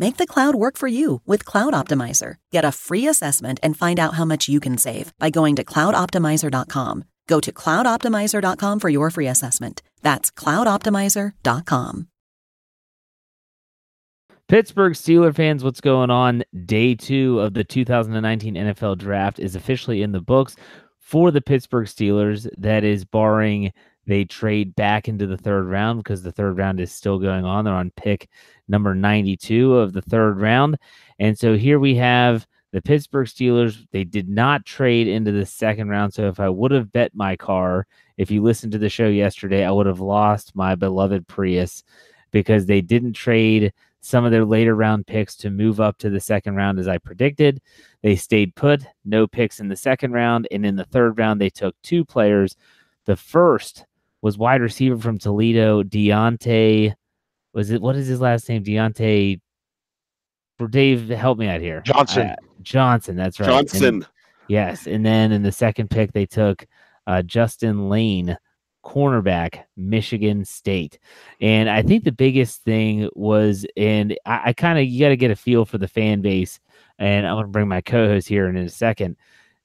Make the cloud work for you with Cloud Optimizer. Get a free assessment and find out how much you can save by going to cloudoptimizer.com. Go to cloudoptimizer.com for your free assessment. That's cloudoptimizer.com. Pittsburgh Steelers fans, what's going on? Day 2 of the 2019 NFL Draft is officially in the books for the Pittsburgh Steelers. That is barring they trade back into the 3rd round, because the 3rd round is still going on. They're on pick number 92 of the 3rd round. And so here we have the Pittsburgh Steelers. They did not trade into the 2nd round. So if I would have bet my car, if you listened to the show yesterday, I would have lost my beloved Prius, because they didn't trade some of their later round picks to move up to the 2nd round, as I predicted. They stayed put, no picks in the 2nd round. And in the 3rd round, they took 2 players. The first was wide receiver from Toledo, Diontae. What is his last name? Diontae. Dave, help me out here. Johnson. That's right. Johnson. And, yes. And then in the 2nd pick, they took Justin Layne, cornerback, Michigan State. And I think the biggest thing was, and I kind of, you got to get a feel for the fan base. And I'm going to bring my co-host here in a second.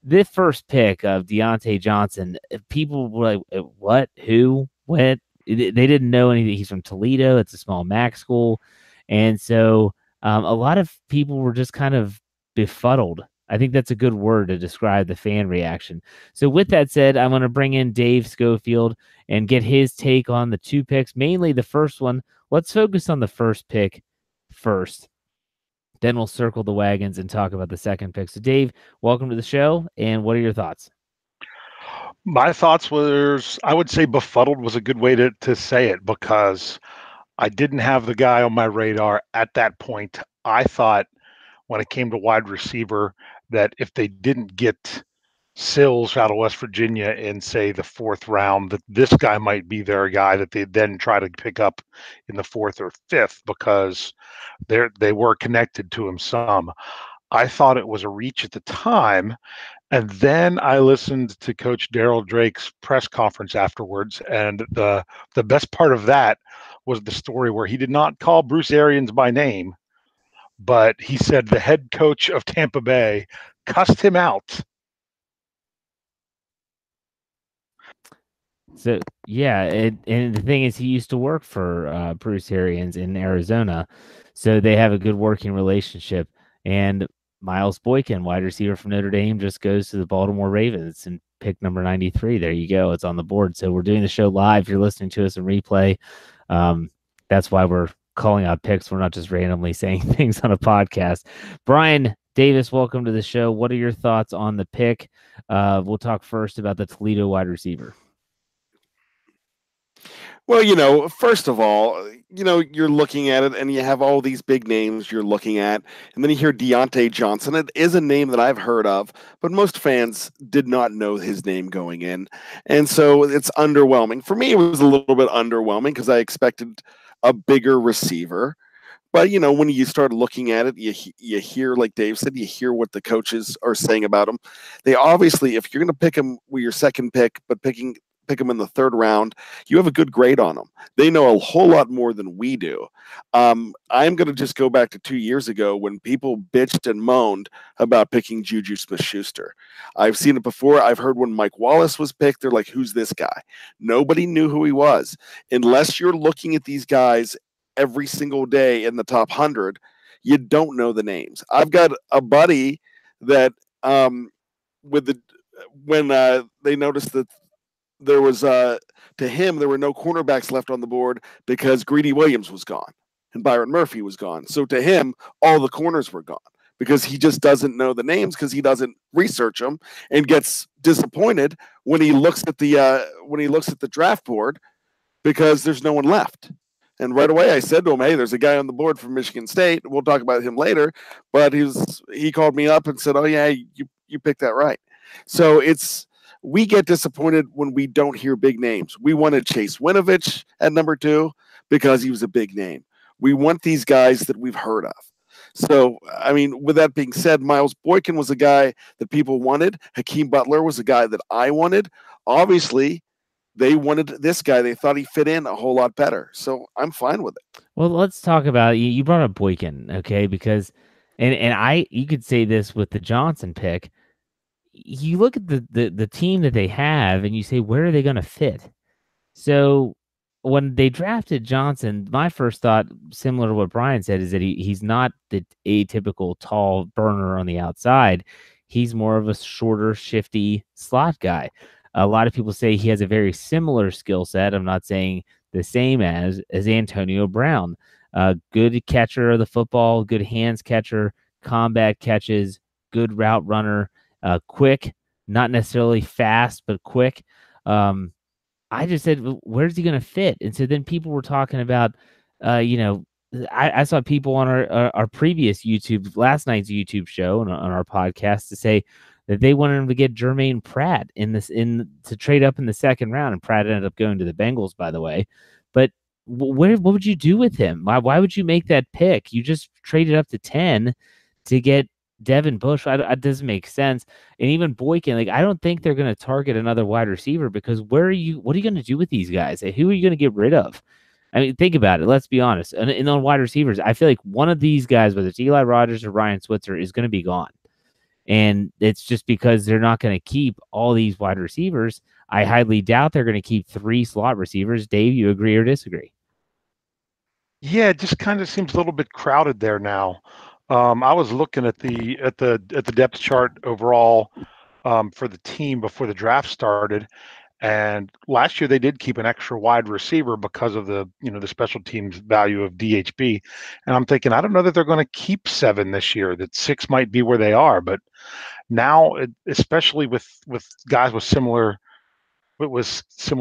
This first pick of Diontae Johnson, people were like, what, who, what? They didn't know anything. He's from Toledo. It's a small MAC school. And so a lot of people were just kind of befuddled. I think that's a good word to describe the fan reaction. So with that said, I'm going to bring in Dave Schofield and get his take on the 2 picks, mainly the first one. Let's focus on the first pick first. Then we'll circle the wagons and talk about the 2nd pick. So, Dave, welcome to the show. And what are your thoughts? My thoughts was, I would say befuddled was a good way to say it, because I didn't have the guy on my radar at that point. I thought when it came to wide receiver that if they didn't get Sills out of West Virginia in, say, the 4th round, that this guy might be their guy that they then try to pick up in the 4th or 5th, because they were connected to him some. I thought it was a reach at the time, and then I listened to Coach Daryl Drake's press conference afterwards, and the best part of that was the story where he did not call Bruce Arians by name, but he said the head coach of Tampa Bay cussed him out. So yeah, and the thing is, he used to work for Bruce Arians in Arizona, so they have a good working relationship. And Miles Boykin, wide receiver from Notre Dame, just goes to the Baltimore Ravens and pick number 93. There you go. It's on the board. So we're doing the show live. You're listening to us in replay. That's why we're calling out picks. We're not just randomly saying things on a podcast. Brian Davis, welcome to the show. What are your thoughts on the pick? We'll talk first about the Toledo wide receiver. Well, you know, first of all, you know, you're looking at it and you have all these big names you're looking at. And then you hear Diontae Johnson. It is a name that I've heard of, but most fans did not know his name going in. And so it's underwhelming. For me, it was a little bit underwhelming because I expected a bigger receiver. But, you know, when you start looking at it, you hear, like Dave said, you hear what the coaches are saying about him. They obviously, if you're going to pick him with your second pick, but pick them in the third round, you have a good grade on them. They know a whole lot more than we do. I'm going to just go back to 2 years ago when people bitched and moaned about picking Juju Smith-Schuster. I've seen it before. I've heard when Mike Wallace was picked, they're like, who's this guy? Nobody knew who he was. Unless you're looking at these guys every single day in the top 100, you don't know the names. I've got a buddy that when they noticed that there was, to him, there were no cornerbacks left on the board because Greedy Williams was gone and Byron Murphy was gone. So to him, all the corners were gone because he just doesn't know the names because he doesn't research them and gets disappointed when he looks at the draft board because there's no one left. And right away I said to him, hey, there's a guy on the board from Michigan State. We'll talk about him later. But he called me up and said, oh, yeah, you picked that right. So it's, we get disappointed when we don't hear big names. We wanted Chase Winovich at number 2 because he was a big name. We want these guys that we've heard of. So, I mean, with that being said, Miles Boykin was a guy that people wanted. Hakeem Butler was a guy that I wanted. Obviously, they wanted this guy. They thought he fit in a whole lot better. So I'm fine with it. Well, let's talk about, you brought up Boykin, okay? Because, you could say this with the Johnson pick. You look at the team that they have and you say, where are they going to fit? So when they drafted Johnson, my first thought, similar to what Brian said, is that he's not the atypical tall burner on the outside. He's more of a shorter, shifty slot guy. A lot of people say he has a very similar skill set. I'm not saying the same as Antonio Brown. Good catcher of the football, good hands catcher, combat catches, good route runner. Quick, not necessarily fast, but quick. I just said, where's he going to fit? And so then people were talking about, I saw people on our previous YouTube, last night's YouTube show and on our podcast to say that they wanted him to get Jermaine Pratt to trade up in the second round. And Pratt ended up going to the Bengals, by the way. But what would you do with him? Why would you make that pick? You just traded up to 10 to get Devin Bush. It doesn't make sense. And even Boykin, I don't think they're going to target another wide receiver because what are you going to do with these guys? Who are you going to get rid of? I mean, think about it. Let's be honest. And on wide receivers, I feel like one of these guys, whether it's Eli Rogers or Ryan Switzer, is going to be gone. And it's just because they're not going to keep all these wide receivers. I highly doubt they're going to keep 3 slot receivers. Dave, you agree or disagree? Yeah, it just kind of seems a little bit crowded there now. I was looking at the depth chart overall for the team before the draft started, and last year they did keep an extra wide receiver because of the special teams value of DHB, and I'm thinking I don't know that they're going to keep 7 this year. That 6 might be where they are, but now especially with guys with similar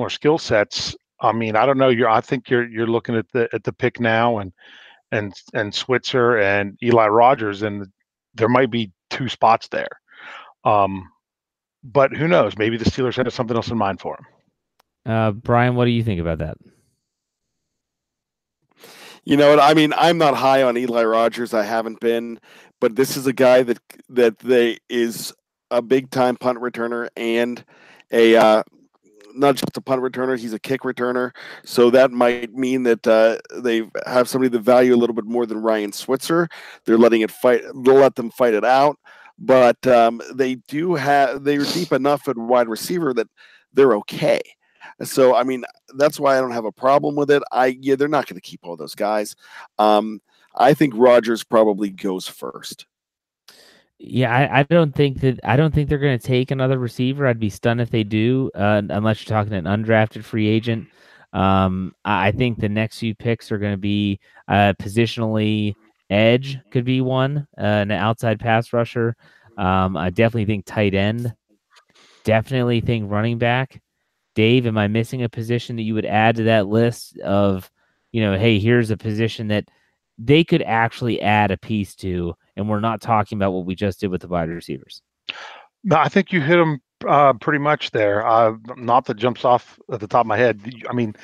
skill sets, I mean I don't know. I think you're looking at the pick now and Switzer and Eli Rogers, and there might be 2 spots there. But who knows? Maybe the Steelers had something else in mind for him. Brian, what do you think about that? You know what? I mean, I'm not high on Eli Rogers. I haven't been, but this is a guy that is a big-time punt returner and a not just a punt returner, he's a kick returner. So that might mean that they have somebody that value a little bit more than Ryan Switzer. They're letting it fight. They'll let them fight it out. But they're deep enough at wide receiver that they're okay. So, I mean, that's why I don't have a problem with it. They're not going to keep all those guys. I think Rodgers probably goes first. Yeah, I don't think they're going to take another receiver. I'd be stunned if they do, unless you're talking an undrafted free agent. I think the next few picks are going to be positionally edge could be one, an outside pass rusher. I definitely think tight end. Definitely think running back. Dave, am I missing a position that you would add to that list of, hey, here's a position that they could actually add a piece to, and we're not talking about what we just did with the wide receivers? No, I think you hit them pretty much there. Not that jumps off at the top of my head. I mean,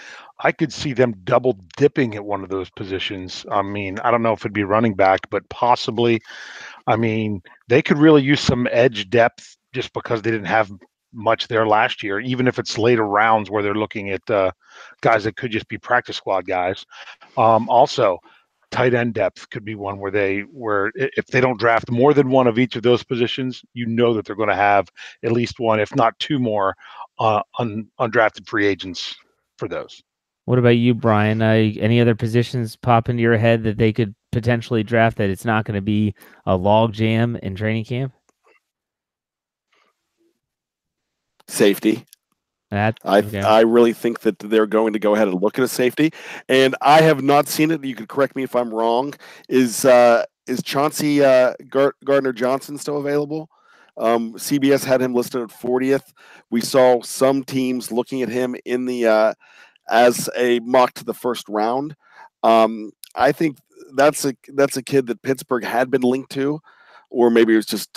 I could see them double dipping at one of those positions. I mean, I don't know if it'd be running back, but possibly. I mean, they could really use some edge depth just because they didn't have much there last year, even if it's later rounds where they're looking at guys that could just be practice squad guys. Also, tight end depth could be one where if they don't draft more than one of each of those positions, that they're going to have at least one, if not two more, undrafted free agents for those. What about you, Brian? Any other positions pop into your head that they could potentially draft that it's not going to be a log jam in training camp? Safety. I really think that they're going to go ahead and look at a safety, and I have not seen it. You could correct me if I'm wrong. Is Chauncey Gardner-Johnson still available? CBS had him listed at 40th. We saw some teams looking at him in the as a mock to the first round. I think that's a kid that Pittsburgh had been linked to, or maybe it was just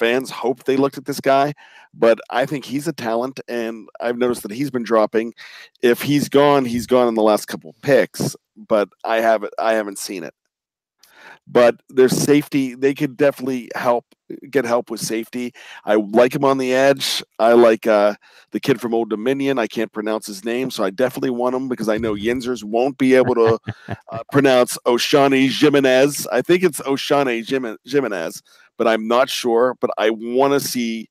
fans hope they looked at this guy, but I think he's a talent, and I've noticed that he's been dropping. If he's gone, he's gone in the last couple of picks, but I haven't seen it. But their safety, they could definitely get help with safety. I like him on the edge. I like the kid from Old Dominion. I can't pronounce his name, so I definitely want him because I know Yinzers won't be able to pronounce Oshane Ximines. I think it's Oshane Ximines, but I'm not sure. But I want to see,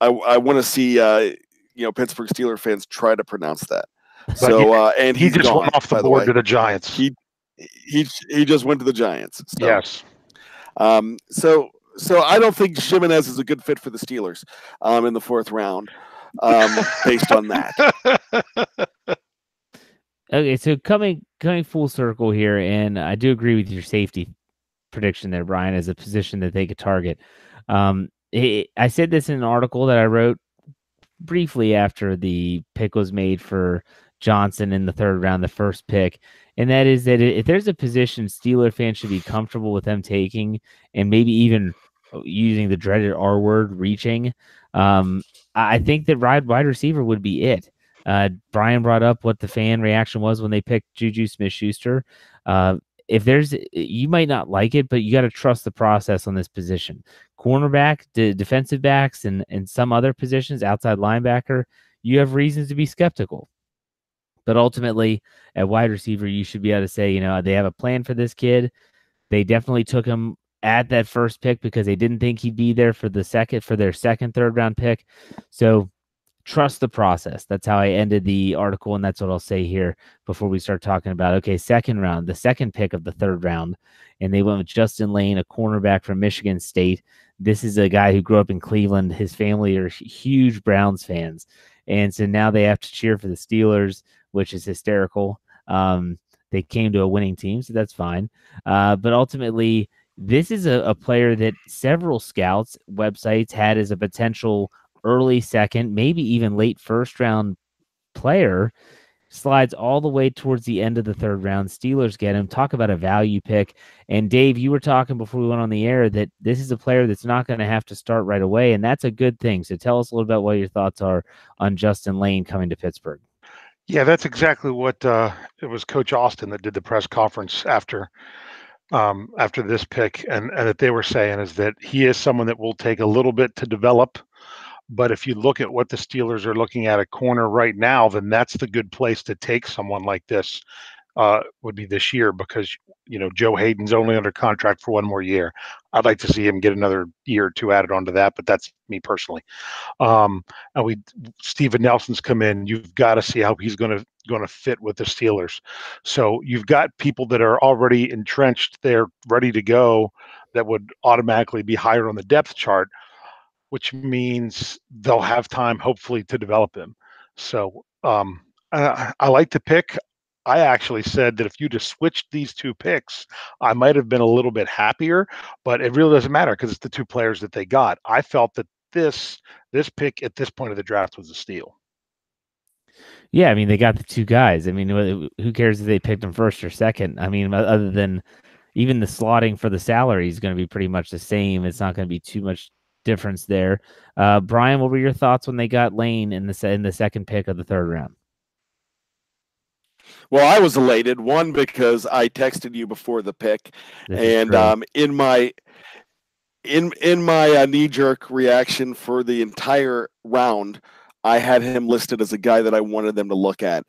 Pittsburgh Steelers fans try to pronounce that. But so and he just gone, went off the board to the Giants. He just went to the Giants. So. Yes. So I don't think Ximines is a good fit for the Steelers in the fourth round based on that. Okay, so coming full circle here, and I do agree with your safety prediction there, Brian, as a position that they could target. I said this in an article that I wrote briefly after the pick was made for Johnson in the third round, the first pick. And that is that if there's a position Steeler fans should be comfortable with them taking and maybe even using the dreaded R word, reaching, I think that wide receiver would be it. Brian brought up what the fan reaction was when they picked Juju Smith-Schuster. You might not like it, but you got to trust the process on this position. Cornerback, defensive backs, and some other positions, outside linebacker, you have reasons to be skeptical. But ultimately, at wide receiver, you should be able to say, they have a plan for this kid. They definitely took him at that first pick because they didn't think he'd be there for their second, third round pick. So trust the process. That's how I ended the article, and that's what I'll say here before we start talking about, okay, second round, the second pick of the third round, and they went with Justin Layne, a cornerback from Michigan State. This is a guy who grew up in Cleveland. His family are huge Browns fans, and so now they have to cheer for the Steelers, which is hysterical. They came to a winning team, so that's fine. But ultimately, this is a player that several scouts websites had as a potential early second, maybe even late first round player, slides all the way towards the end of the third round. Steelers get him. Talk about a value pick. And Dave, you were talking before we went on the air that this is a player that's not going to have to start right away, and that's a good thing. So tell us a little bit what your thoughts are on Justin Layne coming to Pittsburgh. Yeah, that's exactly what it was. Coach Austin that did the press conference after this pick, and that they were saying is that he is someone that will take a little bit to develop. But if you look at what the Steelers are looking at corner right now, then that's the good place to take someone like this. would be this year, because, you know, Joe Hayden's only under contract for one more year. I'd like to see him get another year or two added onto that, but that's me personally. And Steven Nelson's come in. You've got to see how he's going to fit with the Steelers. So you've got people that are already entrenched there, ready to go, that would automatically be higher on the depth chart, which means they'll have time, hopefully, to develop him. So I like the pick. I actually said that if you just switched these two picks, I might have been a little bit happier, but it really doesn't matter because it's the two players that they got. I felt that this pick at this point of the draft was a steal. Yeah, I mean, they got the two guys. I mean, who cares if they picked them first or second? I mean, other than even the slotting for the salary is going to be pretty much the same. It's not going to be too much difference there. Brian, what were your thoughts when they got Layne in the second pick of the third round? Well, I was elated, one, because I texted you before the pick, and in my knee-jerk reaction for the entire round, I had him listed as a guy that I wanted them to look at.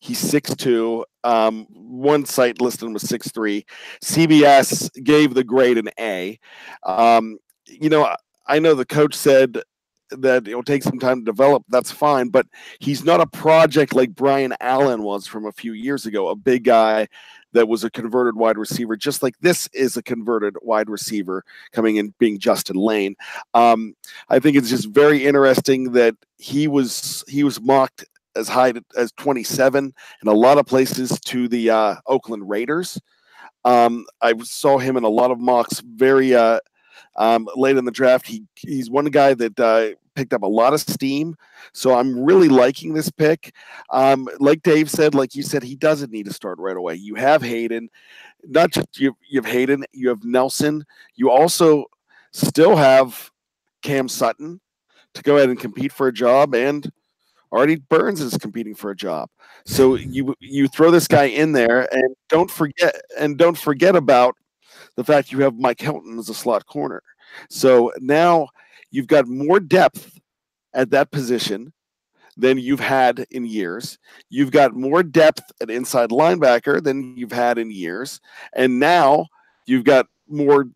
He's 6'2". One site listed him was 6'3". CBS gave the grade an A. You know, I know the coach said that it'll take some time to develop. That's fine, but he's not a project like Brian Allen was from a few years ago, a big guy that was a converted wide receiver, just like this is a converted wide receiver coming in, being Justin Layne. I think it's just very interesting that he was mocked as high as 27 in a lot of places to the Oakland Raiders. I saw him in a lot of mocks very late in the draft. He's one guy that picked up a lot of steam, so I'm really liking this pick. Like Dave said, like you said, he doesn't need to start right away. You have Hayden, not just you have Hayden, you have Nelson. You also still have Cam Sutton to go ahead and compete for a job, and Artie Burns is competing for a job. So you throw this guy in there, and don't forget about the fact you have Mike Hilton as a slot corner. So now you've got more depth at that position than you've had in years. You've got more depth at inside linebacker than you've had in years. And now you've got more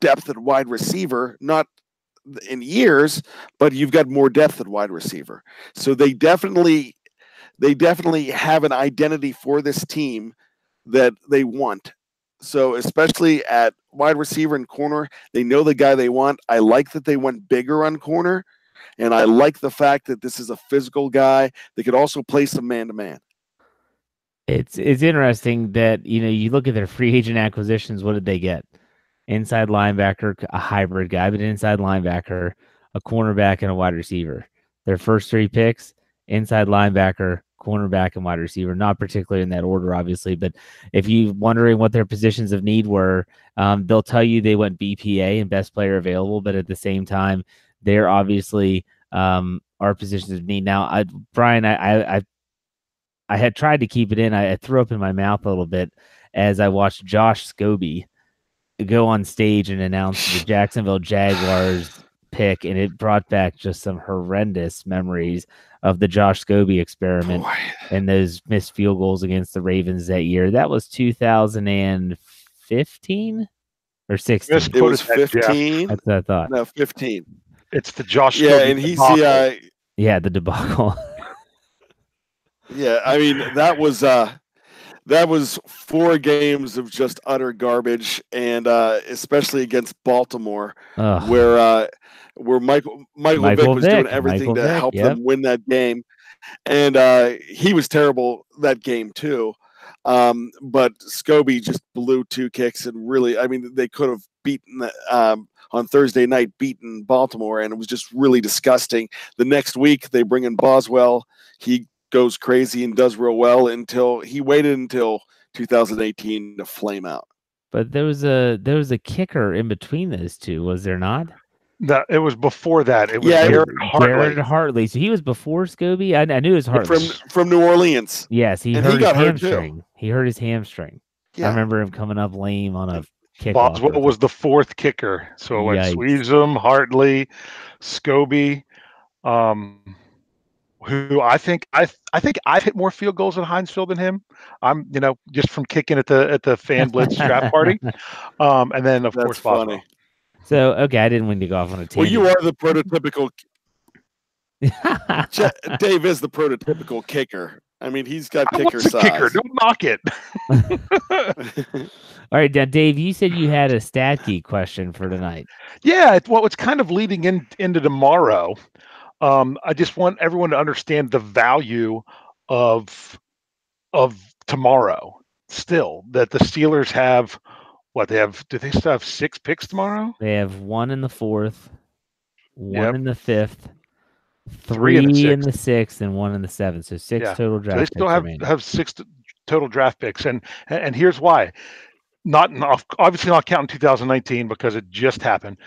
depth at wide receiver, not in years, but you've got more depth at wide receiver. So they definitely have an identity for this team that they want. So especially at wide receiver and corner, they know the guy they want. I like that they went bigger on corner, and I like the fact that this is a physical guy that could also play some man-to-man. It's interesting that, you know, you look at their free agent acquisitions, what did they get? Inside linebacker, a hybrid guy, but inside linebacker, a cornerback, and a wide receiver. Their first three picks, inside linebacker, cornerback, and wide receiver, not particularly in that order, obviously, but if you're wondering what their positions of need were, they'll tell you they went BPA and best player available, but at the same time, they're obviously our positions of need. Now, Brian, I had tried to keep it in. I threw up in my mouth a little bit as I watched Josh Scobee go on stage and announce the Jacksonville Jaguars pick, and it brought back just some horrendous memories of the Josh Scobee experiment. Boy. And those missed field goals against the Ravens that year. That was 2015 or 16. It was 15. Yeah. That's what I thought. No, 15. It's the Josh. Yeah, Scobee and debacle. He's the debacle. Yeah, I mean that was 4 games of just utter garbage, and especially against Baltimore, where Michael Vick was doing everything to help them win that game, and he was terrible that game too. But Scobee just blew 2 kicks, and really, I mean, they could have beaten on Thursday night, beaten Baltimore, and it was just really disgusting. The next week, they bring in Boswell. He goes crazy and does real well until he waited until 2018 to flame out. But there was a kicker in between those two, was there not? That it was before that. It was Garrett Hartley. So he was before Scobee. I knew it was Hartley from New Orleans. Yes, he hurt his hamstring. Yeah. I remember him coming up lame on a kick. Boswell was the 4th kicker. So it went Sweezum, Hartley, Scobee. who I think I've hit more field goals in Hinesville than him. I'm, you know, just from kicking at the fan blitz draft party. And then of course, Boswell. So, okay. I didn't mean to go off on a tangent. Well, you are the prototypical. Dave is the prototypical kicker. I mean, he's got kicker size. Kicker. Don't knock it. All right, now, Dave, you said you had a stat geek question for tonight. Yeah, well, it's kind of leading into tomorrow. I just want everyone to understand the value of tomorrow. Still, that the Steelers have what they have. Do they still have 6 picks tomorrow? They have one in the 4th, one in the 5th. 3 in the 6th and 1 in the 7th. So 6 total draft picks. They still have 6 total draft picks. And here's why. Obviously not counting 2019 because it just happened.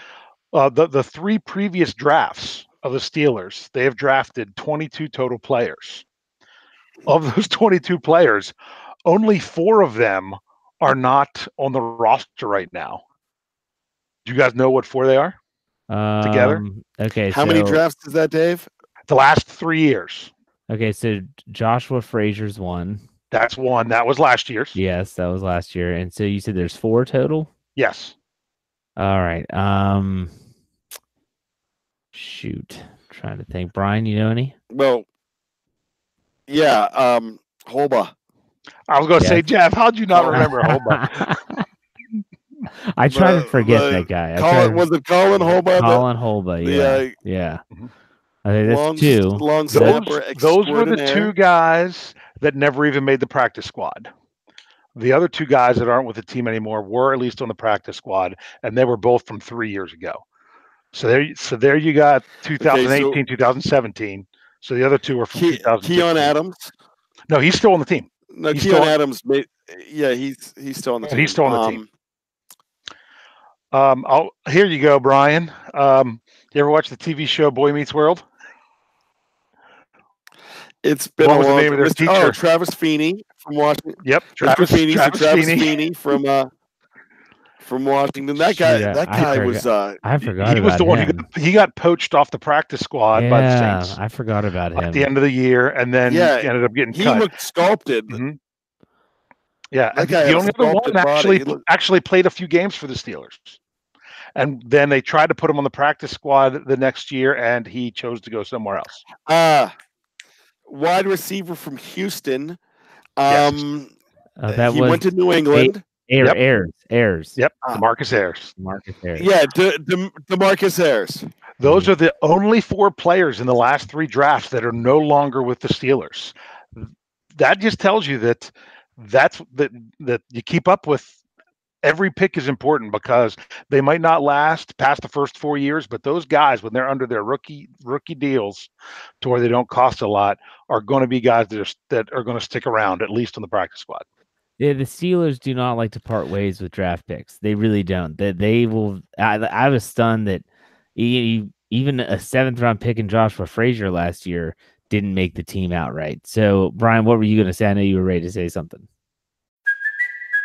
The 3 previous drafts of the Steelers, they have drafted 22 total players. Of those 22 players, only 4 of them are not on the roster right now. Do you guys know what 4 they are? Together. Okay. How many drafts is that, Dave? The last 3 years. Okay, so Joshua Frazier's one. That's one. That was last year's. Yes, that was last year. And so you said there's 4 total? Yes. All right. Shoot. I'm trying to think. Brian, you know any? Well, yeah. Holba. I was going to say, Jeff, how'd you not remember Holba? I try to forget that guy. Was it Colin Holba? Colin Holba, yeah. Okay, that's long, 2. Long those were the 2 guys that never even made the practice squad. The other 2 guys that aren't with the team anymore were at least on the practice squad, and they were both from 3 years ago. So there you got 2018, 2017. So the other 2 were from 2015. Keon Adams? No, he's still on the team. No, Keon Adams. He's still on the team. He's still on the team. Here you go, Brian. You ever watch the TV show Boy Meets World? It's been what was the name of their teacher? Oh, Travis Feeney from Washington. Yep, Travis Feeney from Washington. That guy, I forgot. He was the one who got poached off the practice squad by the Saints. I forgot about him at the end of the year, and then he ended up getting cut. He looked sculpted. Mm-hmm. Yeah, the only other one actually played a few games for the Steelers. And then they tried to put him on the practice squad the next year, and he chose to go somewhere else. Wide receiver from Houston. He went to New England. Ayers. Yep, DeMarcus Ayers. Yeah, DeMarcus Ayers. Those are the only 4 players in the last 3 drafts that are no longer with the Steelers. That just tells you that that you keep up with. Every pick is important because they might not last past the first 4 years, but those guys, when they're under their rookie deals to where they don't cost a lot, are going to be guys that are going to stick around, at least on the practice squad. Yeah, the Steelers do not like to part ways with draft picks. They really don't. They will. I was stunned that even a 7th-round pick in Joshua Frazier last year didn't make the team outright. So, Brian, what were you going to say? I know you were ready to say something.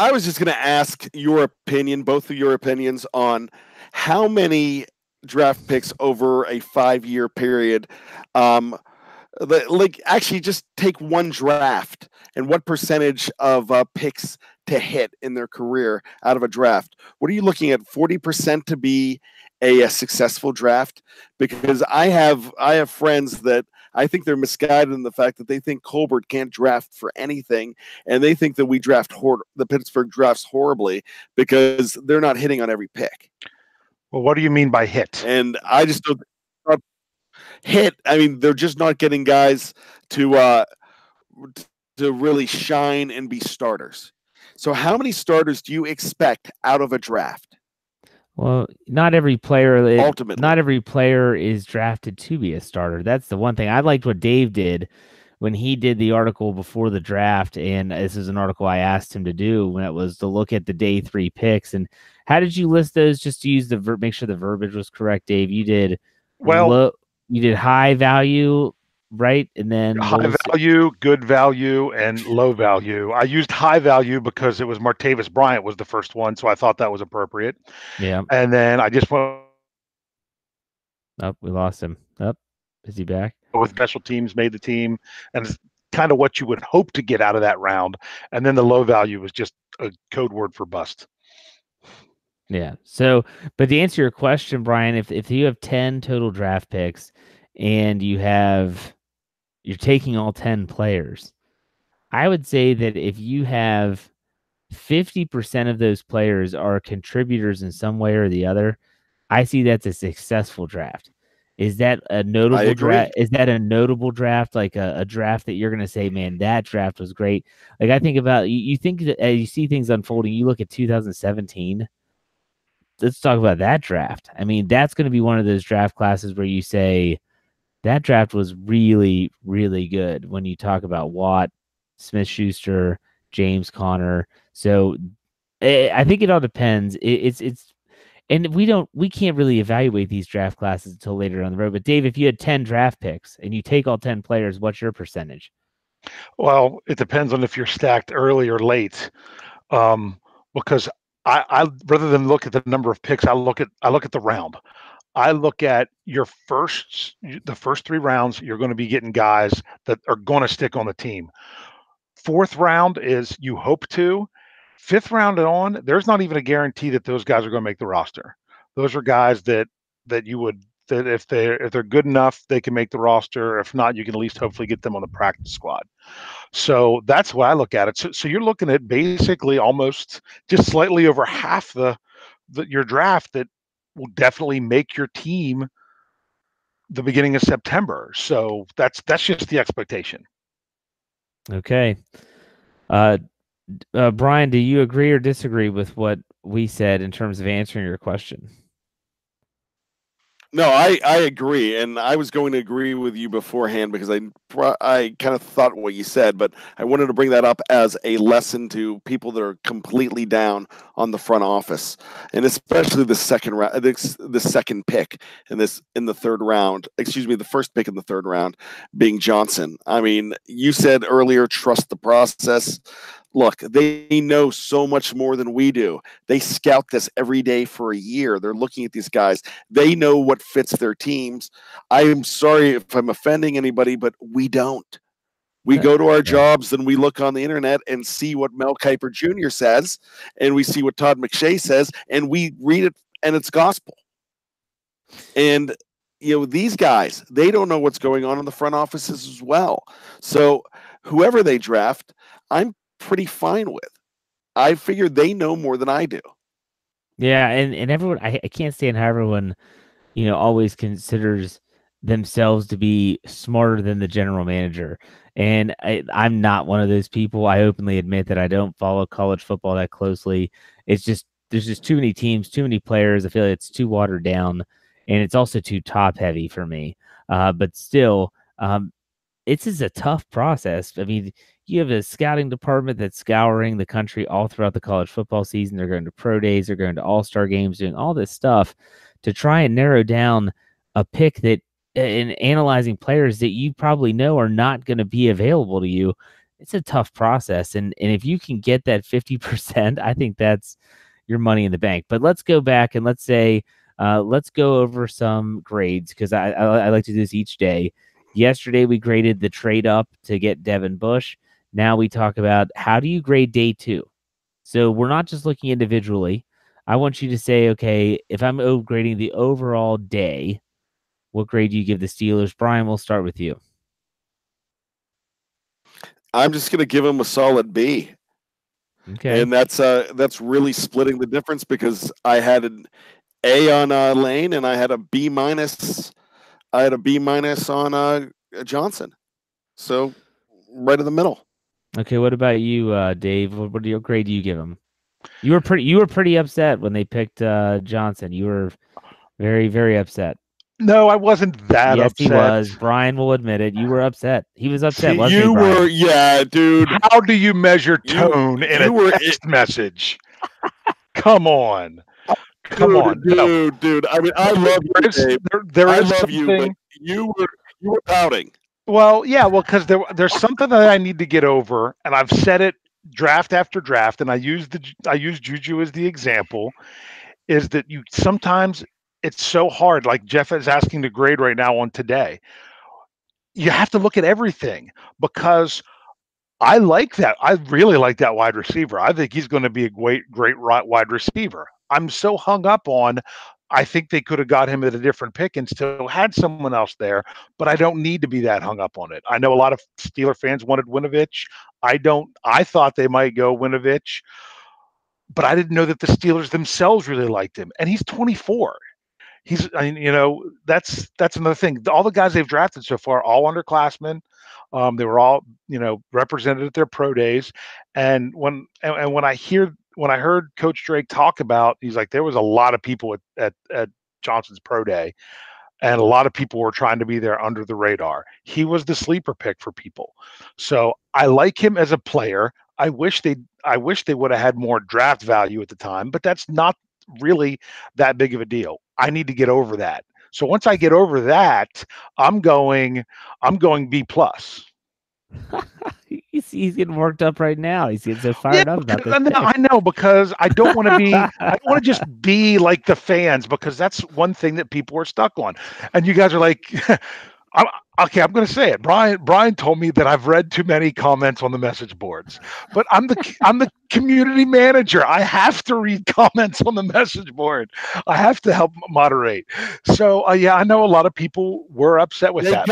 I was just going to ask your opinion, both of your opinions, on how many draft picks over a 5-year period, actually just take one draft and what percentage of picks to hit in their career out of a draft. What are you looking at? 40% to be a successful draft? Because I have friends that I think they're misguided in the fact that they think Colbert can't draft for anything, and they think that we draft the Pittsburgh drafts horribly because they're not hitting on every pick. Well, what do you mean by hit? And I just don't hit. I mean, they're just not getting guys to really shine and be starters. So, how many starters do you expect out of a draft? Well, not every player is drafted to be a starter. That's the one thing. I liked what Dave did when he did the article before the draft, and this is an article I asked him to do when it was to look at the day three picks. And how did you list those? Just to use the make sure the verbiage was correct, Dave. You did well. You did high value, right? And then high value, good value, and low value. I used high value because it was Martavis Bryant was the first one, so I thought that was appropriate. Yeah. And then I just went. Oh, we lost him. Oh, is he back? With special teams, made the team, and it's kind of what you would hope to get out of that round. And then the low value was just a code word for bust. Yeah. So, but to answer your question, Brian, if you have 10 total draft picks and you're taking all 10 players, I would say that if you have 50% of those players are contributors in some way or the other, I see that's a successful draft. Is that a notable draft? Is that a notable draft, like a draft that you're going to say, man, that draft was great? Like I think about, you think that as you see things unfolding, you look at 2017. Let's talk about that draft. I mean, that's going to be one of those draft classes where you say that draft was really, really good when you talk about Watt, Smith-Schuster, James Conner. So I think it all depends. And we can't really evaluate these draft classes until later on the road. But Dave, if you had 10 draft picks and you take all 10 players, what's your percentage? Well, it depends on if you're stacked early or late. Because I rather than look at the number of picks, I look at the round. I look at the first three rounds. You're going to be getting guys that are going to stick on the team. Fourth round is you hope to. Fifth round and on, there's not even a guarantee that those guys are going to make the roster. Those are guys that if they're good enough, they can make the roster. If not, you can at least hopefully get them on the practice squad. So that's what I look at it. So you're looking at basically almost just slightly over half your draft that will definitely make your team the beginning of September. So that's just the expectation. Okay. Brian, do you agree or disagree with what we said in terms of answering your question? No, I agree, and I was going to agree with you beforehand because I kind of thought what you said, but I wanted to bring that up as a lesson to people that are completely down on the front office, and especially the second round, the second pick the first pick in the third round being Johnson. I mean, you said earlier, trust the process. Look, they know so much more than we do. They scout this every day for a year. They're looking at these guys. They know what fits their teams. I am sorry if I'm offending anybody, but we don't. We go to our jobs and we look on the internet and see what Mel Kiper Jr. says, and we see what Todd McShay says, and we read it, and it's gospel. And these guys, they don't know what's going on in the front offices as well. So whoever they draft, I'm pretty fine with. I figured they know more than I do. Yeah, and everyone, I can't stand how everyone, always considers themselves to be smarter than the general manager. And I'm not one of those people. I openly admit that I don't follow college football that closely. It's just, there's just too many teams, too many players. I feel like it's too watered down, and it's also too top heavy for me. But still, it's just a tough process. I mean, you have a scouting department that's scouring the country all throughout the college football season. They're going to pro days. They're going to all-star games, doing all this stuff to try and narrow down a pick that, in analyzing players that you probably know are not going to be available to you. It's a tough process. And if you can get that 50%, I think that's your money in the bank. But let's go back and let's say, let's go over some grades, because I like to do this each day. Yesterday, we graded the trade up to get Devin Bush. Now we talk about, how do you grade day two? So we're not just looking individually. I want you to say, okay, if I'm grading the overall day, what grade do you give the Steelers? Brian, we'll start with you. I'm just going to give them a solid B. Okay. And that's really splitting the difference, because I had an A on Lane and I had a B minus on Johnson. So right in the middle. Okay, what about you, Dave? What grade do you give him? You were pretty upset when they picked Johnson. You were very, very upset. No, I wasn't that upset. Yes, he was. Brian will admit it. You were upset. He was upset, wasn't he, Brian? You were, yeah, dude. How do you measure tone in a text message? Come on. Come on, dude. I mean, I love you, Dave. I love you, but you were pouting. Well, yeah, because there's something that I need to get over, and I've said it draft after draft, and I use Juju as the example, is that you sometimes it's so hard, like Jeff is asking to grade right now on today. You have to look at everything, because I like that. I really like that wide receiver. I think he's going to be a great wide receiver. I'm so hung up on I think they could have got him at a different pick and still had someone else there, but I don't need to be that hung up on it. I know a lot of Steeler fans wanted Winovich. I thought they might go Winovich, but I didn't know that the Steelers themselves really liked him. And he's 24. That's another thing. All the guys they've drafted so far, all underclassmen. They were all, represented at their pro days. And when I heard Coach Drake talk about, he's like, there was a lot of people at Johnson's pro day, and a lot of people were trying to be there under the radar. He was the sleeper pick for people. So I like him as a player. I wish they would have had more draft value at the time, but that's not really that big of a deal. I need to get over that. So once I get over that, I'm going B plus. He's getting worked up right now. He's getting so fired up about this. I know, because I don't want to be. I don't want to just be like the fans, because that's one thing that people are stuck on. And you guys are like, I'm going to say it. Brian told me that I've read too many comments on the message boards, but I'm the community manager. I have to read comments on the message board. I have to help moderate. So I know a lot of people were upset with that.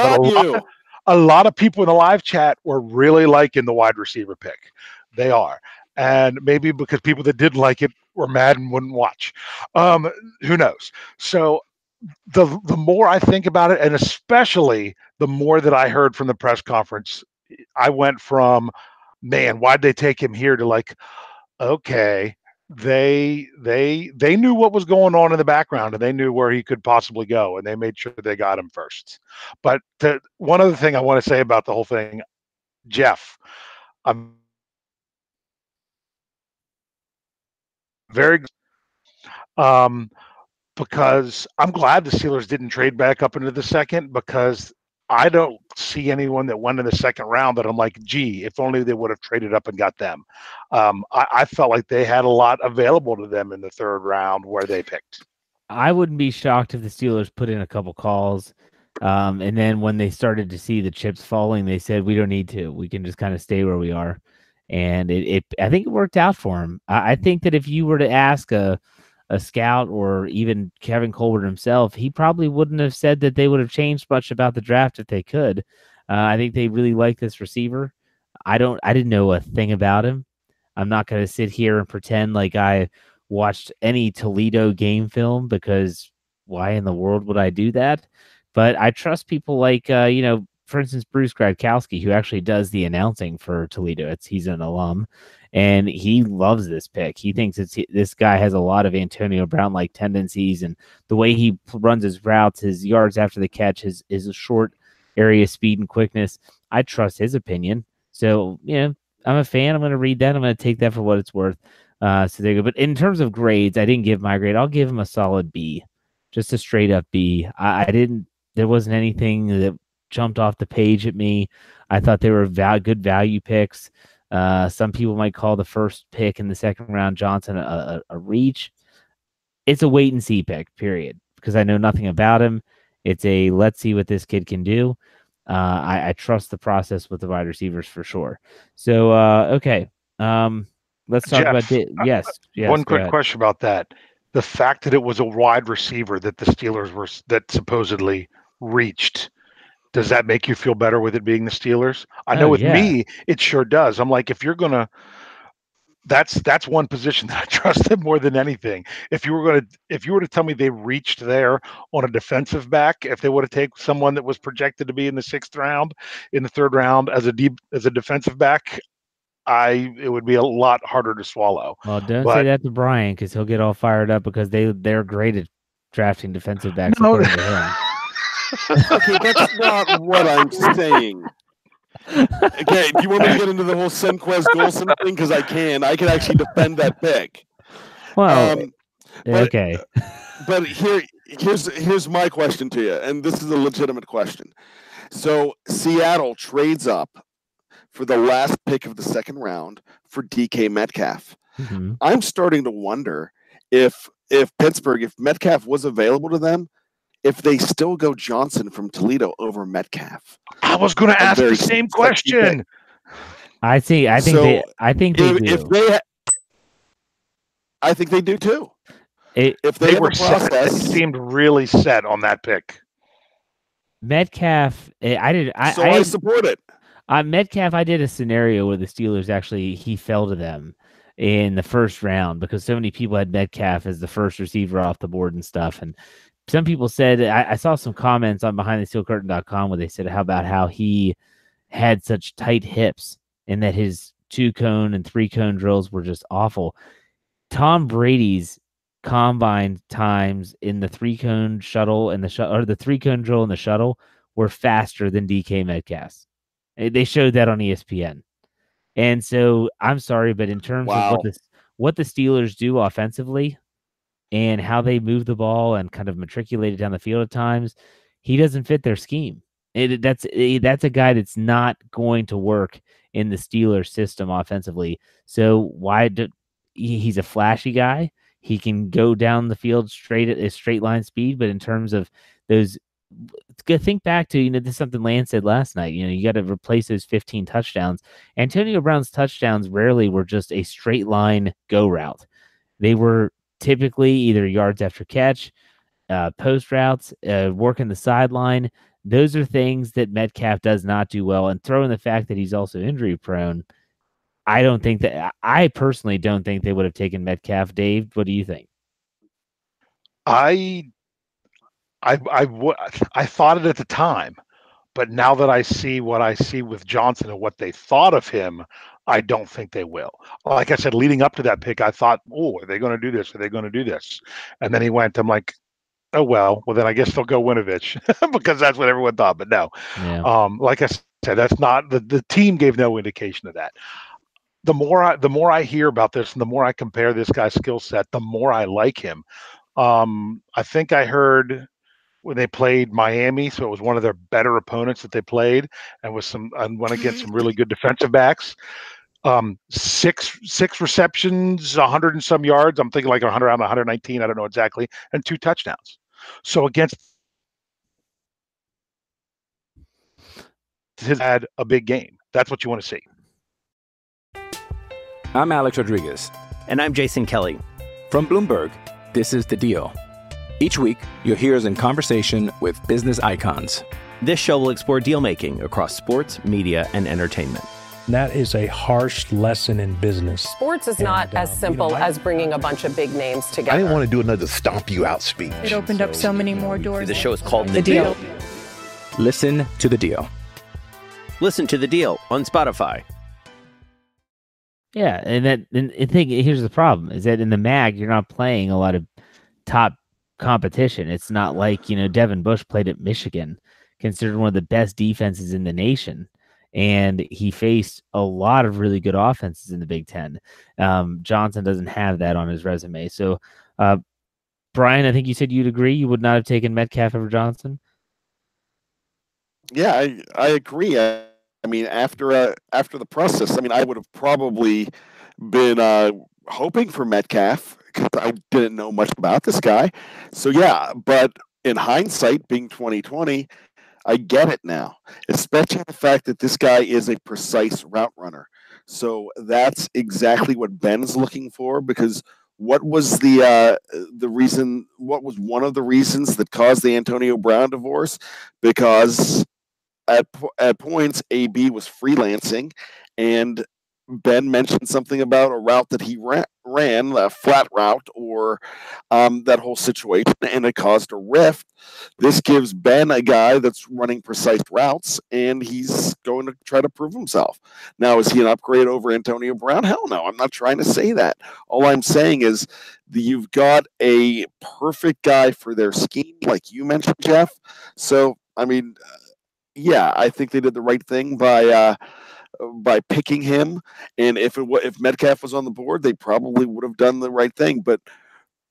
A lot of people in the live chat were really liking the wide receiver pick. They are. And maybe because people that didn't like it were mad and wouldn't watch. Who knows? So the more I think about it, and especially the more that I heard from the press conference, I went from, man, why'd they take him here, to like, okay, they knew what was going on in the background, and they knew where he could possibly go, and they made sure they got him first. But one other thing I want to say about the whole thing, Jeff, I'm very because I'm glad the Steelers didn't trade back up into the second, because I don't see anyone that went in the second round that I'm like, gee, if only they would have traded up and got them. I felt like they had a lot available to them in the third round where they picked. I wouldn't be shocked if the Steelers put in a couple calls. And then when they started to see the chips falling, they said, we don't need to. We can just kind of stay where we are. And I think it worked out for them. I think that if you were to ask a scout or even Kevin Colbert himself, he probably wouldn't have said that they would have changed much about the draft if they could. I think they really like this receiver. I didn't know a thing about him. I'm not going to sit here and pretend like I watched any Toledo game film, because why in the world would I do that? But I trust people like, for instance, Bruce Gradkowski, who actually does the announcing for Toledo. He's an alum, and he loves this pick. He thinks this guy has a lot of Antonio Brown-like tendencies, and the way he runs his routes, his yards after the catch, is a short area speed and quickness. I trust his opinion. So, I'm a fan. I'm going to read that. I'm going to take that for what it's worth. So there you go. But in terms of grades, I didn't give my grade. I'll give him a solid B, just a straight-up B. There wasn't anything that jumped off the page at me. I thought they were good value picks. Some people might call the first pick in the second round Johnson a reach. It's a wait and see pick, period, because I know nothing about him. It's a let's see what this kid can do. I trust the process with the wide receivers for sure. So, okay. Let's talk, Jeff, about it. Yes. One quick question about that. The fact that it was a wide receiver that the Steelers were, that supposedly reached, does that make you feel better with it being the Steelers? I know with me, it sure does. I'm like, if you're going to, that's one position that I trust them more than anything. If you were to tell me they reached there on a defensive back, if they would have taken someone that was projected to be in the third round as a defensive back, it would be a lot harder to swallow. Well, don't say that to Brian, because he'll get all fired up because they're great at drafting defensive backs. No. According to him. Okay, that's not what I'm saying. Okay, do you want me to get into the whole Sunquest Golson thing? Because I can actually defend that pick. Well, okay. But here's my question to you, and this is a legitimate question. So Seattle trades up for the last pick of the second round for DK Metcalf. Mm-hmm. I'm starting to wonder if Pittsburgh, if Metcalf was available to them, if they still go Johnson from Toledo over Metcalf. I was going to ask the same question. I see. I think they do too. If they were set, it seemed really set on that pick. Metcalf, I support it. Metcalf, I did a scenario where the Steelers he fell to them in the first round because so many people had Metcalf as the first receiver off the board and stuff. And some people said, I saw some comments on BehindTheSteelCurtain.com where they said how he had such tight hips and that his 2-cone and 3-cone drills were just awful. Tom Brady's combine times in the 3-cone shuttle and the 3-cone drill and the shuttle were faster than DK Metcalf's. They showed that on ESPN. And so I'm sorry, but in terms of what the Steelers do offensively and how they move the ball and kind of matriculate it down the field at times, he doesn't fit their scheme. That's a guy that's not going to work in the Steelers system offensively. So he's a flashy guy. He can go down the field straight at a straight line speed, but in terms of those, think back to, this is something Lance said last night, you got to replace those 15 touchdowns. Antonio Brown's touchdowns rarely were just a straight line go route. They were typically either yards after catch, post routes, working the sideline. Those are things that Metcalf does not do well. And throwing the fact that he's also injury prone, I personally don't think they would have taken Metcalf. Dave, what do you think? I thought it at the time, but now that I see what I see with Johnson and what they thought of him, I don't think they will. Like I said, leading up to that pick, I thought, are they going to do this? Are they going to do this? And then he went, I'm like, well, then I guess they'll go Winovich because that's what everyone thought. But no, yeah. Like I said, that's not the team gave no indication of that. The more I hear about this and the more I compare this guy's skill set, the more I like him. I think I heard when they played Miami, so it was one of their better opponents that they played, and went against some really good defensive backs. Six receptions, 100 and some yards. I'm thinking like 100 out of 119. I don't know exactly, and 2 touchdowns. So against his had a big game. That's what you want to see. I'm Alex Rodriguez, and I'm Jason Kelly from Bloomberg. This is The Deal. Each week, you'll hear us in conversation with business icons. This show will explore deal-making across sports, media, and entertainment. That is a harsh lesson in business. Sports is not as simple as bringing a bunch of big names together. I didn't want to do another stomp you out speech. It opened up so many more doors. The show is called The Deal. Listen to The Deal. Listen to The Deal on Spotify. Yeah, here's the problem is that in the MAG you're not playing a lot of top competition. It's not like Devin Bush played at Michigan, considered one of the best defenses in the nation, and he faced a lot of really good offenses in the Big Ten. Johnson doesn't have that on his resume. So, Brian, I think you said you'd agree you would not have taken Metcalf over Johnson. Yeah, I agree. After the process, I would have probably been hoping for Metcalf because I didn't know much about this guy. So, yeah, but in hindsight, being 2020, I get it now, especially the fact that this guy is a precise route runner. So that's exactly what Ben's looking for, because what was the reason? What was one of the reasons that caused the Antonio Brown divorce? Because at points, AB was freelancing, and Ben mentioned something about a route that he ra- ran a flat route or that whole situation, and it caused a rift. This gives Ben a guy that's running precise routes, and he's going to try to prove himself. Now, is he an upgrade over Antonio Brown? Hell no. I'm not trying to say that. All I'm saying is you've got a perfect guy for their scheme, like you mentioned, Jeff. So, I mean, yeah, I think they did the right thing by picking him. And if Metcalf was on the board, they probably would have done the right thing. But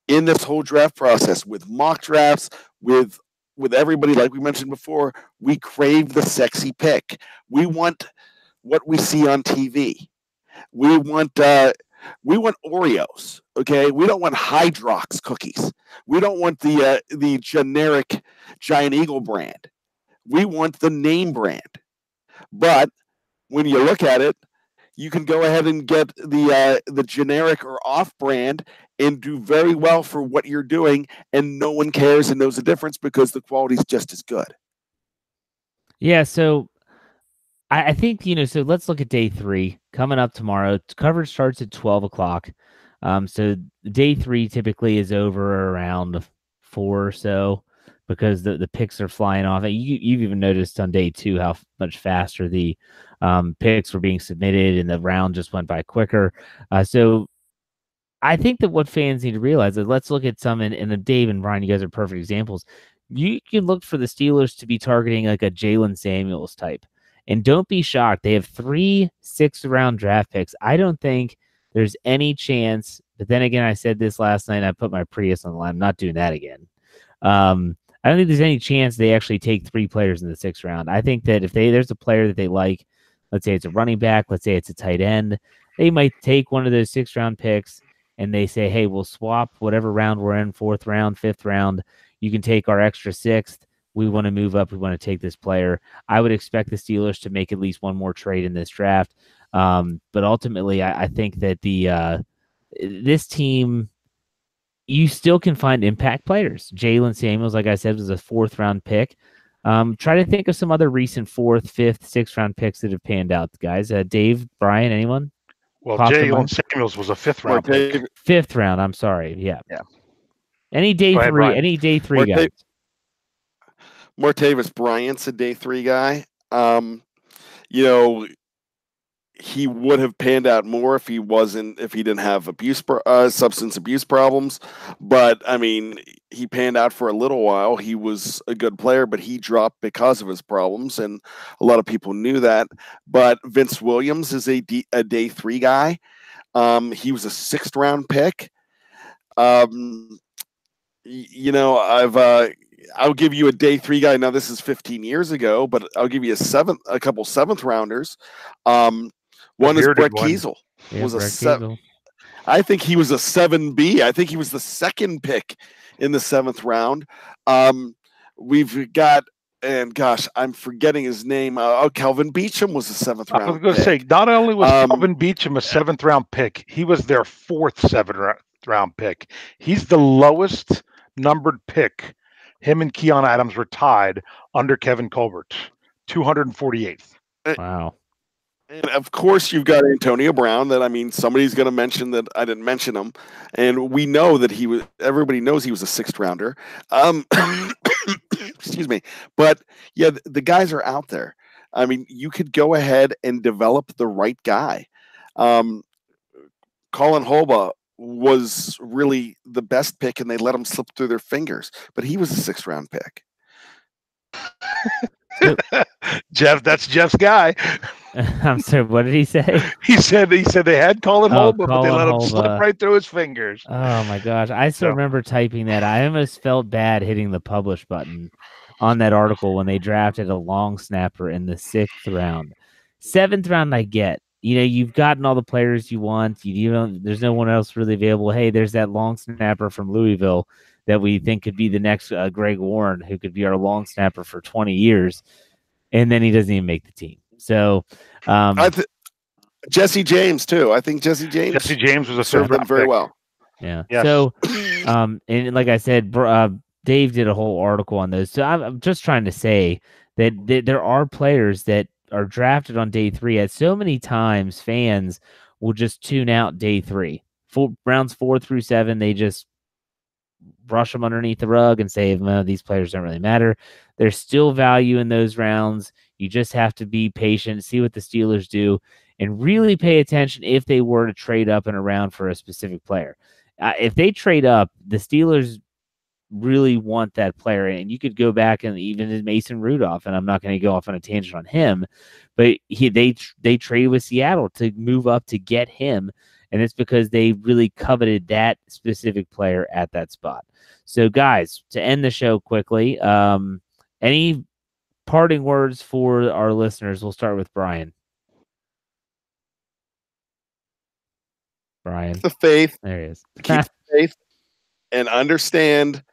in this whole draft process, with mock drafts, with everybody, like we mentioned before, we crave the sexy pick. We want what we see on TV. We want Oreos, okay? We don't want Hydrox cookies. We don't want the generic Giant Eagle brand. We want the name brand. But when you look at it, you can go ahead and get the generic or off-brand and do very well for what you're doing, and no one cares and knows the difference because the quality's just as good. Yeah, so I think, so let's look at day three coming up tomorrow. Coverage starts at 12 o'clock. So day three typically is over around 4 or so because the picks are flying off. You've even noticed on day two how much faster the picks were being submitted, and the round just went by quicker. So I think that what fans need to realize is, let's look at some, and Dave and Brian, you guys are perfect examples. You can look for the Steelers to be targeting like a Jalen Samuels type. And don't be shocked. They have 3 6th-round draft picks. I don't think there's any chance. But then again, I said this last night, and I put my Prius on the line. I'm not doing that again. I don't think there's any chance they actually take 3 players in the 6th round. I think that if there's a player that they like, let's say it's a running back, let's say it's a tight end, they might take one of those 6th-round picks, and they say, hey, we'll swap whatever round we're in, 4th round, 5th round. You can take our extra 6th. We want to move up. We want to take this player. I would expect the Steelers to make at least one more trade in this draft. But ultimately, I think that this team, you still can find impact players. Jalen Samuels, like I said, was a 4th-round pick. Try to think of some other recent 4th, 5th, 6th-round picks that have panned out, guys. Dave, Brian, anyone? Well, Jalen Samuels was a 5th-round pick. 5th round, I'm sorry. Yeah. Any day three guys. Martavis Bryant's a day 3 guy. He would have panned out more if he didn't have substance abuse problems. But I mean, he panned out for a little while. He was a good player, but he dropped because of his problems, and a lot of people knew that. But Vince Williams is a day 3 guy. He was a 6th-round pick. I'll give you a day 3 guy. Now, this is 15 years ago, but I'll give you a couple 7th-rounders. One is Brett Kiesel. I think he was a 7B. I think he was the 2nd pick in the 7th round. We've got, and gosh, I'm forgetting his name. Calvin Beecham was a 7th round pick. I was going to say, not only was Calvin Beecham a 7th round pick, he was their 4th 7th round pick. He's the lowest numbered pick. Him and Keon Adams were tied under Kevin Colbert, 248th. Wow. And of course, you've got Antonio Brown. Somebody's going to mention that I didn't mention him. And we know that everybody knows he was a 6th-rounder. Excuse me. But yeah, the guys are out there. You could go ahead and develop the right guy. Colin Holba was really the best pick, and they let him slip through their fingers, but he was a 6th-round pick. Jeff, that's Jeff's guy. I'm sorry, what did he say? He said they had Colin Holba, but they let him slip right through his fingers. Oh my gosh. I still remember typing that. I almost felt bad hitting the publish button on that article when they drafted a long snapper in the 6th round. 7th round, I get. You've gotten all the players you want. There's no one else really available. Hey, there's that long snapper from Louisville that we think could be the next Greg Warren, who could be our long snapper for 20 years, and then he doesn't even make the team. So, Jesse James too. I think Jesse James was a served them very well. Yeah. So, and like I said, Dave did a whole article on those. So I'm just trying to say that there are players that are drafted on day 3, as so many times fans will just tune out day 3 rounds 4 through 7, they just brush them underneath the rug and say, well, these players don't really matter. There's still value in those rounds. You just have to be patient, see what the Steelers do, and really pay attention if they were to trade up in a round for a specific player. If they trade up, the Steelers really want that player. And you could go back and even Mason Rudolph, and I'm not going to go off on a tangent on him, but they traded with Seattle to move up to get him. And it's because they really coveted that specific player at that spot. So guys, to end the show quickly, any parting words for our listeners? We'll start with Brian. Brian. The faith. There he is. Keep the faith and understand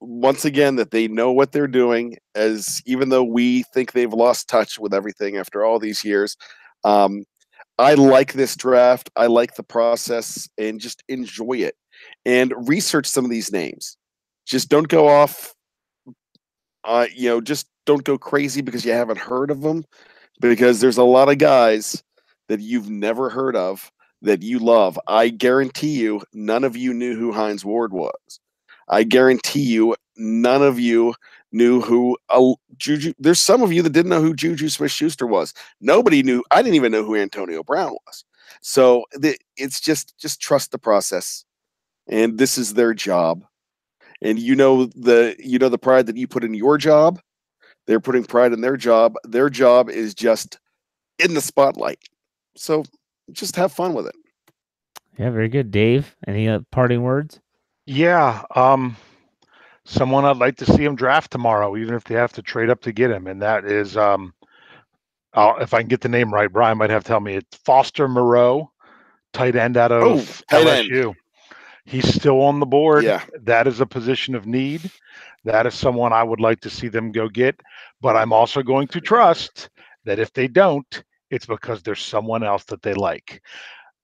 once again that they know what they're doing, as even though we think they've lost touch with everything after all these years. I like this draft. I like the process, and just enjoy it and research some of these names. Just don't go off. Just don't go crazy because you haven't heard of them, because there's a lot of guys that you've never heard of that you love. I guarantee you, none of you knew who Hines Ward was. I guarantee you, none of you knew who Juju. There's some of you that didn't know who Juju Smith-Schuster was. Nobody knew. I didn't even know who Antonio Brown was. So it's just trust the process, and this is their job. And you know the pride that you put in your job. They're putting pride in their job. Their job is just in the spotlight. So just have fun with it. Yeah, very good, Dave. Any parting words? Yeah. Someone I'd like to see him draft tomorrow, even if they have to trade up to get him. And that is, if I can get the name right, Brian might have to tell me, it's Foster Moreau, tight end out of LSU. He's still on the board. Yeah. That is a position of need. That is someone I would like to see them go get. But I'm also going to trust that if they don't, it's because there's someone else that they like.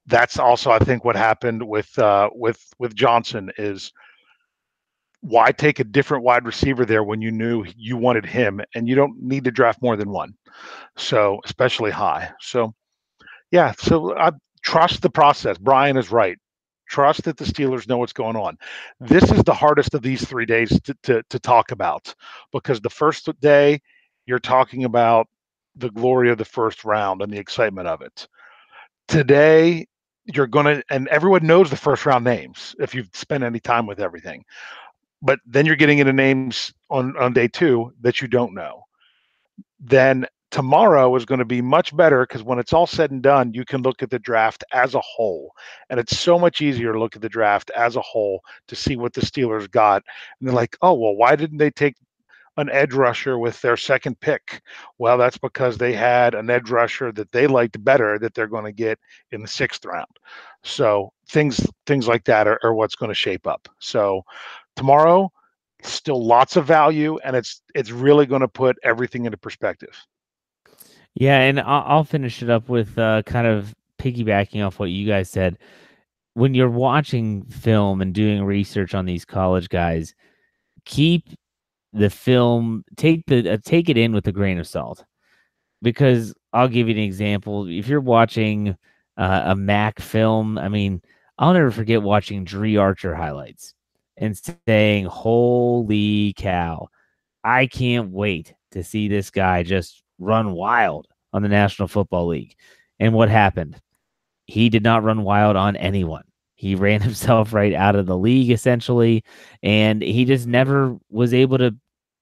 That's also, I think, what happened with Johnson is, why take a different wide receiver there when you knew you wanted him, and you don't need to draft more than one, so especially high. So, yeah, so I trust the process. Brian is right. Trust that the Steelers know what's going on. This is the hardest of these 3 days to talk about, because the first day you're talking about the glory of the first round and the excitement of it. Today, you're going to, and everyone knows the first round names if you've spent any time with everything. But then you're getting into names on day two that you don't know. Then tomorrow is going to be much better, because when it's all said and done, you can look at the draft as a whole. And it's so much easier to look at the draft as a whole to see what the Steelers got. And they're like, oh, well, why didn't they take an edge rusher with their second pick? Well, that's because they had an edge rusher that they liked better that they're going to get in the 6th round. So things like that are what's going to shape up. So tomorrow, still lots of value, and it's really going to put everything into perspective. Yeah, and I'll finish it up with kind of piggybacking off what you guys said. When you're watching film and doing research on these college guys, keep the film, take it in with a grain of salt, because I'll give you an example. If you're watching a Mac film, I mean, I'll never forget watching Dre Archer highlights and saying, holy cow, I can't wait to see this guy just run wild on the National Football League. And what happened? He did not run wild on anyone. He ran himself right out of the league, essentially, and he just never was able to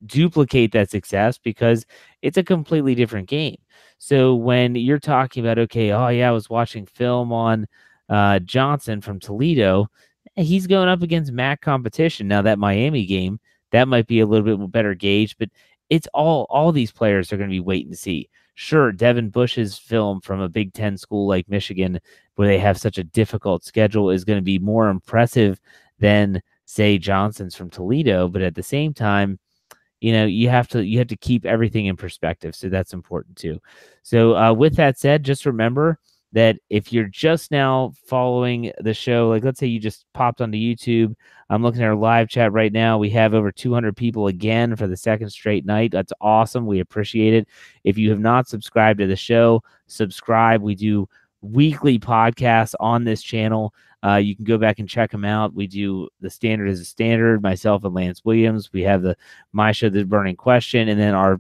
duplicate that success, because it's a completely different game. So when you're talking about, okay, oh, yeah, I was watching film on Johnson from Toledo, he's going up against MAC competition. Now, that Miami game, that might be a little bit better gauge, but it's all these players are going to be waiting to see. Sure, Devin Bush's film from a Big Ten school like Michigan, where they have such a difficult schedule, is going to be more impressive than, say, Johnson's from Toledo. But at the same time, you have to keep everything in perspective. So that's important too. So with that said, just remember that if you're just now following the show, like let's say you just popped onto YouTube, I'm looking at our live chat right now. We have over 200 people again for the second straight night. That's awesome. We appreciate it. If you have not subscribed to the show, subscribe. We do weekly podcasts on this channel. You can go back and check them out. We do The Standard Is a Standard, myself and Lance Williams. We have the My Show, The Burning Question, and then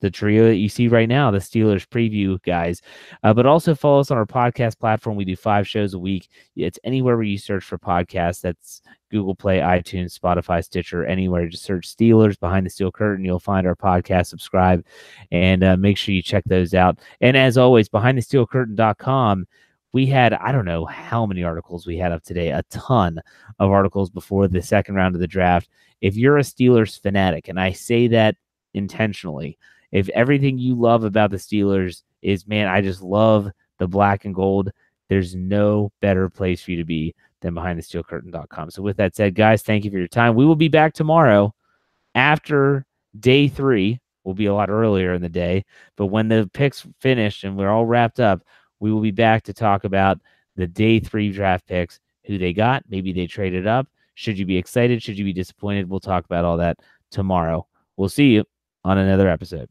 the trio that you see right now, the Steelers preview guys. But also follow us on our podcast platform. We do 5 shows a week. It's anywhere where you search for podcasts. That's Google Play, iTunes, Spotify, Stitcher, anywhere. Just search Steelers Behind the Steel Curtain. You'll find our podcast. Subscribe and make sure you check those out. And as always, BehindTheSteelCurtain.com. We had, I don't know how many articles we had up today, a ton of articles before the second round of the draft. If you're a Steelers fanatic, and I say that intentionally, if everything you love about the Steelers is, man, I just love the black and gold, there's no better place for you to be than BehindTheSteelCurtain.com. So with that said, guys, thank you for your time. We will be back tomorrow after day 3. We'll be a lot earlier in the day, but when the picks finish and we're all wrapped up, we will be back to talk about the day 3 draft picks, who they got, maybe they traded up. Should you be excited? Should you be disappointed? We'll talk about all that tomorrow. We'll see you on another episode.